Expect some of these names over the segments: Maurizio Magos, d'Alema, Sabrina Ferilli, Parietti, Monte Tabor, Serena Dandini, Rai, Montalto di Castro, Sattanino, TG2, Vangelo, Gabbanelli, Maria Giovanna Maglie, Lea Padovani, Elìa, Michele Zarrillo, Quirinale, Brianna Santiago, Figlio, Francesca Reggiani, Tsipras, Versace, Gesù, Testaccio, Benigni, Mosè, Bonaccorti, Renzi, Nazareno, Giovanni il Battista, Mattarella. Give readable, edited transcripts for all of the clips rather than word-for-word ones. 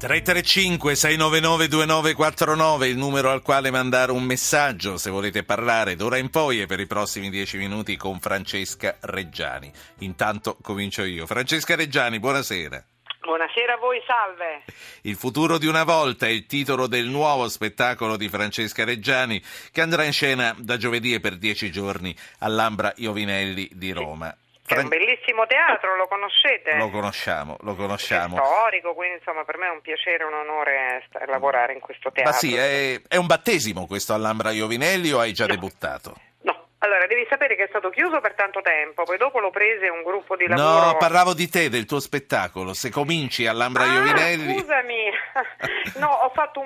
335-699-2949, il numero al quale mandare un messaggio se volete parlare d'ora in poi e per i prossimi 10 minuti con Francesca Reggiani. Intanto comincio io. Francesca Reggiani, buonasera. Buonasera a voi, salve. Il futuro di una volta è il titolo del nuovo spettacolo di Francesca Reggiani che andrà in scena da giovedì e per 10 giorni all'Ambra Iovinelli di Roma. È un bellissimo teatro, lo conoscete? Lo conosciamo. È storico, quindi insomma per me è un piacere, un onore lavorare in questo teatro. Ma sì, è un battesimo questo all'Ambra Iovinelli o hai già debuttato? No, allora devi sapere che è stato chiuso per tanto tempo, poi dopo lo prese un gruppo di lavoro... No, parlavo di te, del tuo spettacolo, se cominci all'Ambra Iovinelli... scusami, no, ho fatto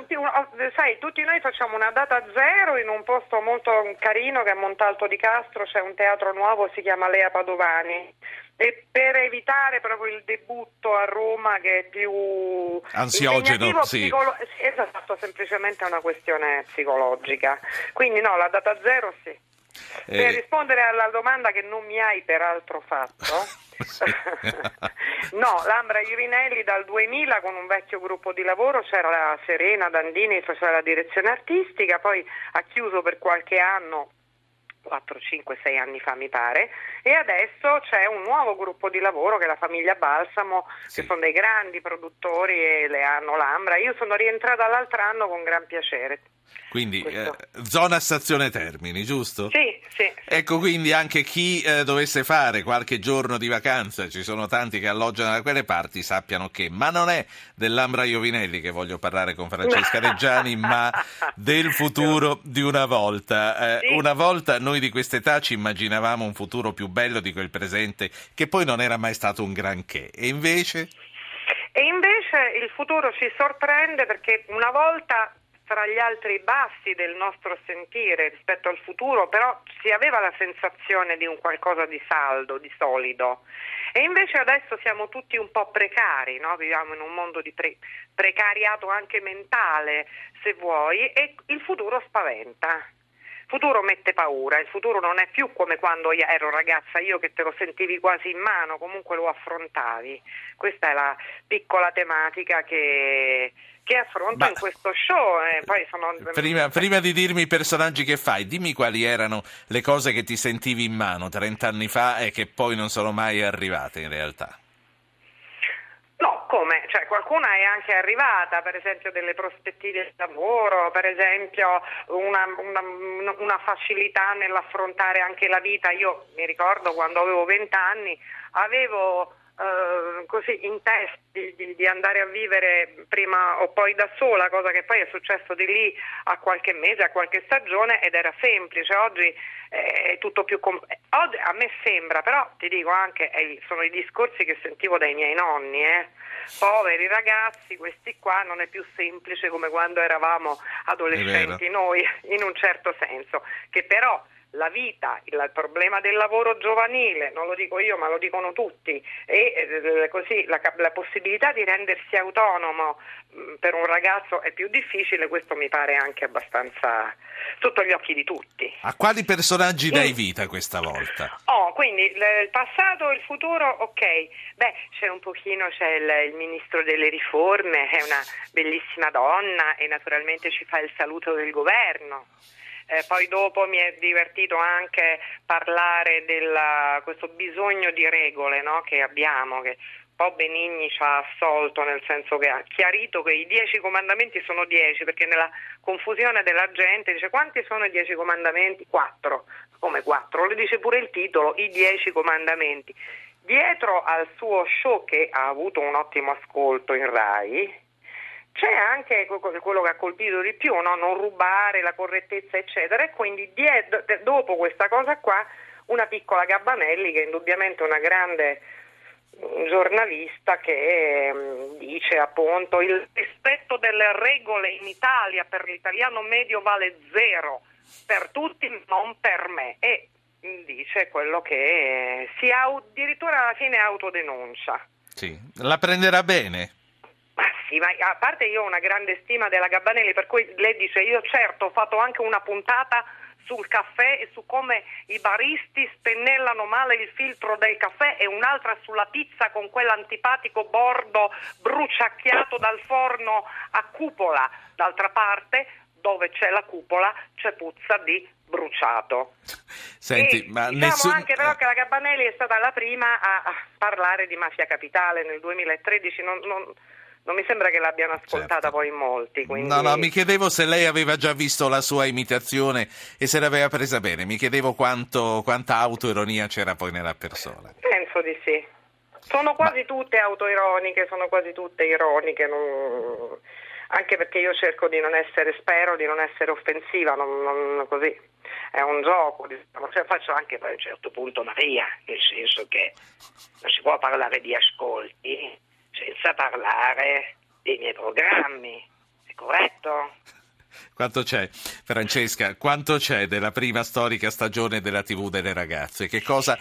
sai, tutti noi facciamo una data zero in un posto molto carino che è Montalto di Castro, c'è un teatro nuovo, si chiama Lea Padovani, e per evitare proprio il debutto a Roma che è più ansiogeno, sì. È stata semplicemente una questione psicologica, quindi no, la data zero sì. Per rispondere alla domanda che non mi hai peraltro fatto, no, l'Ambra Iovinelli dal 2000 con un vecchio gruppo di lavoro, c'era la Serena Dandini, faceva la direzione artistica, poi ha chiuso per qualche anno, 4, 5, 6 anni fa mi pare, e adesso c'è un nuovo gruppo di lavoro che è la famiglia Balsamo, sì, che sono dei grandi produttori e le hanno l'Ambra. Io sono rientrata l'altro anno con gran piacere. Quindi zona Stazione Termini, giusto? Sì, sì. Ecco, quindi anche chi dovesse fare qualche giorno di vacanza, ci sono tanti che alloggiano da quelle parti, sappiano che, ma non è dell'Ambra Iovinelli che voglio parlare con Francesca Reggiani, ma del futuro di una volta. Sì. Una volta noi di quest'età ci immaginavamo un futuro più bello di quel presente, che poi non era mai stato un granché, e invece? E invece il futuro ci sorprende perché una volta... tra gli altri bassi del nostro sentire rispetto al futuro, però si aveva la sensazione di un qualcosa di saldo, di solido, e invece adesso siamo tutti un po' precari, no? Viviamo in un mondo di precariato anche mentale, se vuoi, e il futuro spaventa. Il futuro mette paura, il futuro non è più come quando ero ragazza io che te lo sentivi quasi in mano, comunque lo affrontavi. Questa è la piccola tematica che affronto in questo show. Poi sono... prima di dirmi i personaggi che fai, dimmi quali erano le cose che ti sentivi in mano 30 anni fa e che poi non sono mai arrivate in realtà. No, come? Cioè qualcuna è anche arrivata, per esempio delle prospettive di lavoro, per esempio una facilità nell'affrontare anche la vita. Io mi ricordo quando avevo 20 anni, avevo così in testa di andare a vivere prima o poi da sola, cosa che poi è successo di lì a qualche mese, a qualche stagione, ed era semplice. Oggi è tutto più oggi a me sembra, però ti dico anche sono i discorsi che sentivo dai miei nonni, poveri ragazzi questi qua, non è più semplice come quando eravamo adolescenti noi, in un certo senso, che però la vita, il problema del lavoro giovanile, non lo dico io ma lo dicono tutti, e così la possibilità di rendersi autonomo per un ragazzo è più difficile, questo mi pare anche abbastanza sotto gli occhi di tutti. A quali personaggi dai vita questa volta? Quindi il passato, il futuro, ok. Beh, c'è il ministro delle riforme, è una bellissima donna e naturalmente ci fa il saluto del governo. Poi dopo mi è divertito anche parlare di questo bisogno di regole, no, che abbiamo, che un po' Benigni ci ha assolto, nel senso che ha chiarito che i 10 comandamenti sono 10, perché nella confusione della gente dice: quanti sono i 10 comandamenti? 4. Come 4? Lo dice pure il titolo, i 10 comandamenti. Dietro al suo show, che ha avuto un ottimo ascolto in Rai, c'è anche quello che ha colpito di più, no? Non rubare, la correttezza, eccetera. E quindi dopo questa cosa qua, una piccola Gabanelli, che è indubbiamente una grande giornalista, che dice appunto: il rispetto delle regole in Italia per l'italiano medio vale 0, per tutti non per me. E dice quello che si addirittura alla fine autodenuncia. Sì, la prenderà bene. Sì, ma a parte io ho una grande stima della Gabbanelli, per cui lei dice, io certo ho fatto anche una puntata sul caffè e su come i baristi spennellano male il filtro del caffè, e un'altra sulla pizza con quell'antipatico bordo bruciacchiato dal forno a cupola. D'altra parte, dove c'è la cupola c'è puzza di bruciato. Senti, e ma diciamo anche però che la Gabbanelli è stata la prima a parlare di Mafia Capitale nel 2013, non mi sembra che l'abbiano ascoltata, certo. Poi in molti. Quindi... No, mi chiedevo se lei aveva già visto la sua imitazione e se l'aveva presa bene. Mi chiedevo quanta autoironia c'era poi nella persona. Penso di sì. Sono quasi tutte autoironiche, sono quasi tutte ironiche. Non... Anche perché io cerco di non essere, spero di non essere offensiva, non così. È un gioco, diciamo. Cioè, faccio anche a un certo punto Maria, nel senso che non si può parlare di ascolti senza parlare dei miei programmi, è corretto? Quanto c'è, Francesca, quanto c'è della prima storica stagione della TV delle ragazze? Che cosa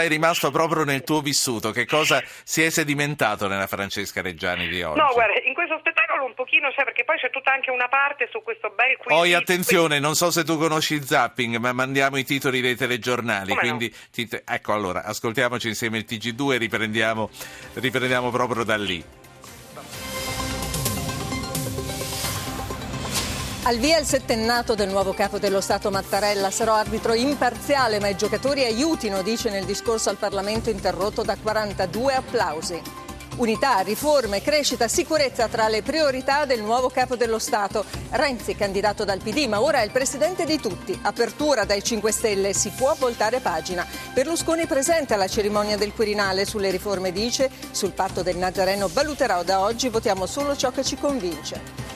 è rimasto proprio nel tuo vissuto? Che cosa si è sedimentato nella Francesca Reggiani di oggi? No, guarda, in questo spettacolo un pochino c'è, perché poi c'è tutta anche una parte su questo bel quiz. Poi attenzione, non so se tu conosci Zapping, ma mandiamo i titoli dei telegiornali. Come quindi no? Ecco, allora, ascoltiamoci insieme il TG2 e riprendiamo proprio da lì. Al via il settennato del nuovo capo dello Stato Mattarella. Sarò arbitro imparziale, ma i giocatori aiutino, dice nel discorso al Parlamento interrotto da 42 applausi. Unità, riforme, crescita, sicurezza tra le priorità del nuovo capo dello Stato. Renzi, candidato dal PD, ma ora è il presidente di tutti. Apertura dai 5 Stelle, si può voltare pagina. Berlusconi presente alla cerimonia del Quirinale. Sulle riforme dice, sul patto del Nazareno valuterò da oggi, votiamo solo ciò che ci convince.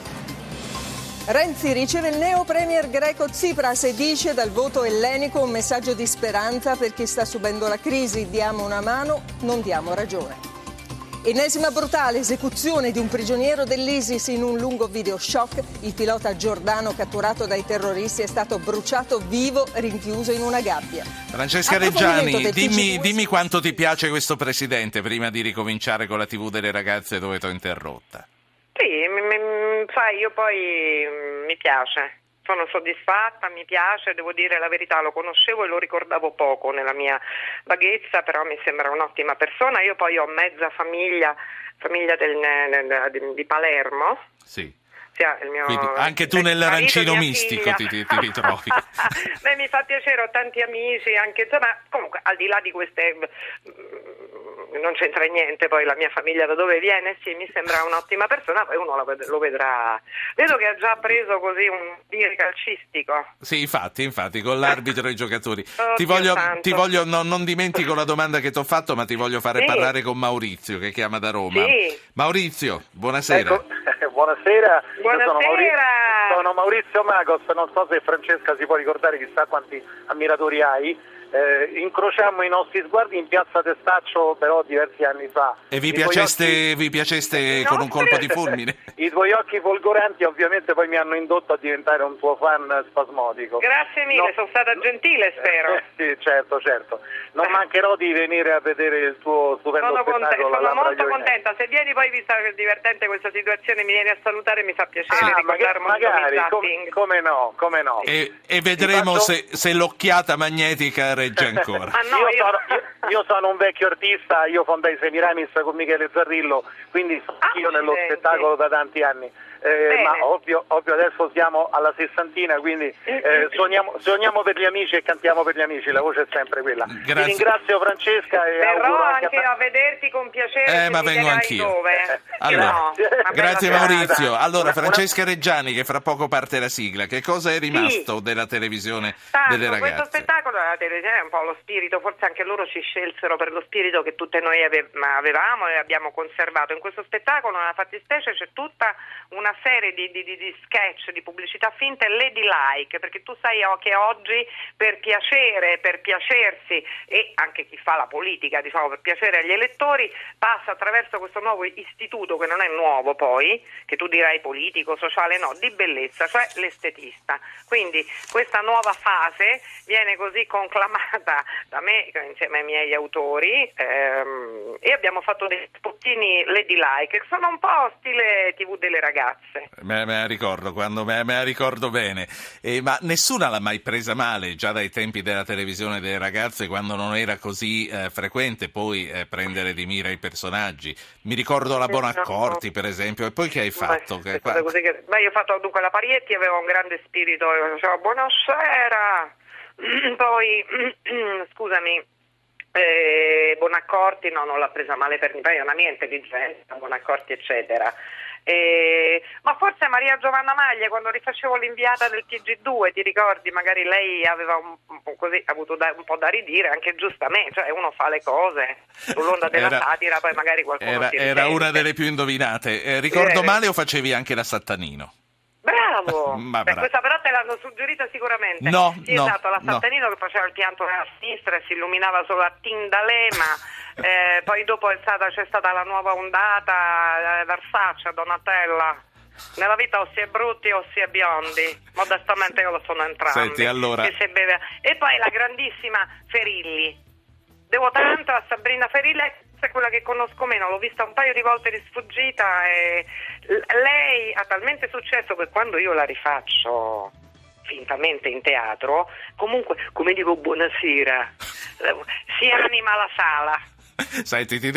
Renzi riceve il neo premier greco Tsipras e dice, dal voto ellenico un messaggio di speranza per chi sta subendo la crisi, diamo una mano, non diamo ragione. Ennesima brutale esecuzione di un prigioniero dell'ISIS in un lungo video shock, il pilota giordano catturato dai terroristi è stato bruciato vivo, rinchiuso in una gabbia. Francesca Reggiani, dimmi quanto ti piace questo presidente prima di ricominciare con la TV delle ragazze dove t'ho interrotta. Sì, sai, io poi mi piace, sono soddisfatta, mi piace, devo dire la verità, lo conoscevo e lo ricordavo poco nella mia vaghezza, però mi sembra un'ottima persona. Io poi ho mezza famiglia di Palermo. Sì. Il mio... Quindi, anche tu nell'arancino mistico ti ritrovi. Beh, mi fa piacere, ho tanti amici, anche insomma, comunque al di là di queste... Non c'entra niente poi la mia famiglia da dove viene, sì, mi sembra un'ottima persona, poi uno lo vedrà. Vedo che ha già preso così un dire calcistico. Sì, infatti, con l'arbitro e i giocatori. Oh, ti voglio non dimentico la domanda che ti ho fatto, ma ti voglio fare parlare con Maurizio che chiama da Roma. Sì. Maurizio, buonasera. Ecco, buonasera. Sono Maurizio Magos, non so se Francesca si può ricordare, chissà quanti ammiratori hai. Incrociammo i nostri sguardi in piazza Testaccio però diversi anni fa e vi piaceste con un colpo di fulmine. I tuoi occhi folgoranti ovviamente poi mi hanno indotto a diventare un tuo fan spasmodico. Grazie mille, sono stata gentile, spero. Sì, certo, non mancherò di venire a vedere il tuo stupendo spettacolo. Sono molto contenta, se vieni poi, visto che è divertente questa situazione, mi vieni a salutare, mi fa piacere. Magari, come no. E vedremo se l'occhiata magnetica regge ancora. Io sono un vecchio artista, io fondai Semiramis con Michele Zarrillo, quindi sono io nello spettacolo da tanti anni. Ma ovvio adesso siamo alla sessantina, quindi suoniamo per gli amici e cantiamo per gli amici, la voce è sempre quella. Grazie. Ti ringrazio Francesca e verrò anche a vederti con piacere, ma vengo anch'io. Dove? Allora, no, grazie Maurizio. Allora Francesca Reggiani, che fra poco parte la sigla, che cosa è rimasto della televisione delle ragazze? Questo spettacolo della televisione è un po' lo spirito, forse anche loro ci scelsero per lo spirito che tutte noi avevamo e abbiamo conservato. In questo spettacolo nella fattispecie c'è tutta una serie di sketch, di pubblicità finte, ladylike, perché tu sai che oggi per piacere, per piacersi, e anche chi fa la politica, diciamo, per piacere agli elettori, passa attraverso questo nuovo istituto, che non è nuovo poi, che tu dirai politico, sociale, no, di bellezza, cioè l'estetista. Quindi questa nuova fase viene così conclamata firmata da me insieme ai miei autori, e abbiamo fatto dei spottini ladylike che sono un po' stile TV delle ragazze. Me la ricordo bene. Ma nessuna l'ha mai presa male, già dai tempi della televisione delle ragazze, quando non era così frequente poi prendere di mira i personaggi. Mi ricordo la Bonaccorti, per esempio. E poi che hai fatto? Io ho fatto dunque la Parietti, avevo un grande spirito, dicevo buonasera. Poi, scusami, Bonaccorti non l'ha presa male per niente, è una mia intelligenza, Bonaccorti eccetera. Ma forse Maria Giovanna Maglie, quando rifacevo l'inviata del TG2, ti ricordi, magari lei aveva un po' da ridire, anche giustamente, cioè uno fa le cose sull'onda della satira, poi magari qualcuno era una delle più indovinate. Ricordo male o facevi anche la Sattanino? Bravo. Questa però te l'hanno suggerita sicuramente. No, esatto, la Sattanino, che faceva il pianto nella sinistra e si illuminava solo a Tindalema. Poi dopo c'è stata la nuova ondata, Versace, Donatella. Nella vita o si è brutti o si è biondi, modestamente io lo sono entrambi. Senti, allora... E poi la grandissima Ferilli, devo tanto a Sabrina Ferilli, è quella che conosco meno, l'ho vista un paio di volte di sfuggita, e lei ha talmente successo che quando io la rifaccio fintamente in teatro, comunque, come dico, buonasera, si anima la sala. Senti, ti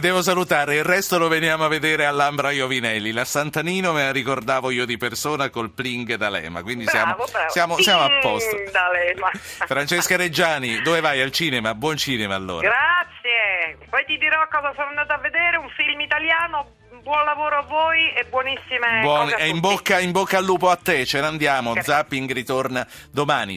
devo salutare, il resto lo veniamo a vedere all'Ambra Iovinelli. La Sattanino me la ricordavo io di persona col pling d'Alema, quindi siamo a posto. Francesca Reggiani, dove vai? Al cinema? Buon cinema allora. Grazie, poi ti dirò cosa sono andata a vedere, un film italiano. Buon lavoro a voi e buonissime cose a tutti. E in bocca al lupo a te, ce ne andiamo, okay. Zapping ritorna domani.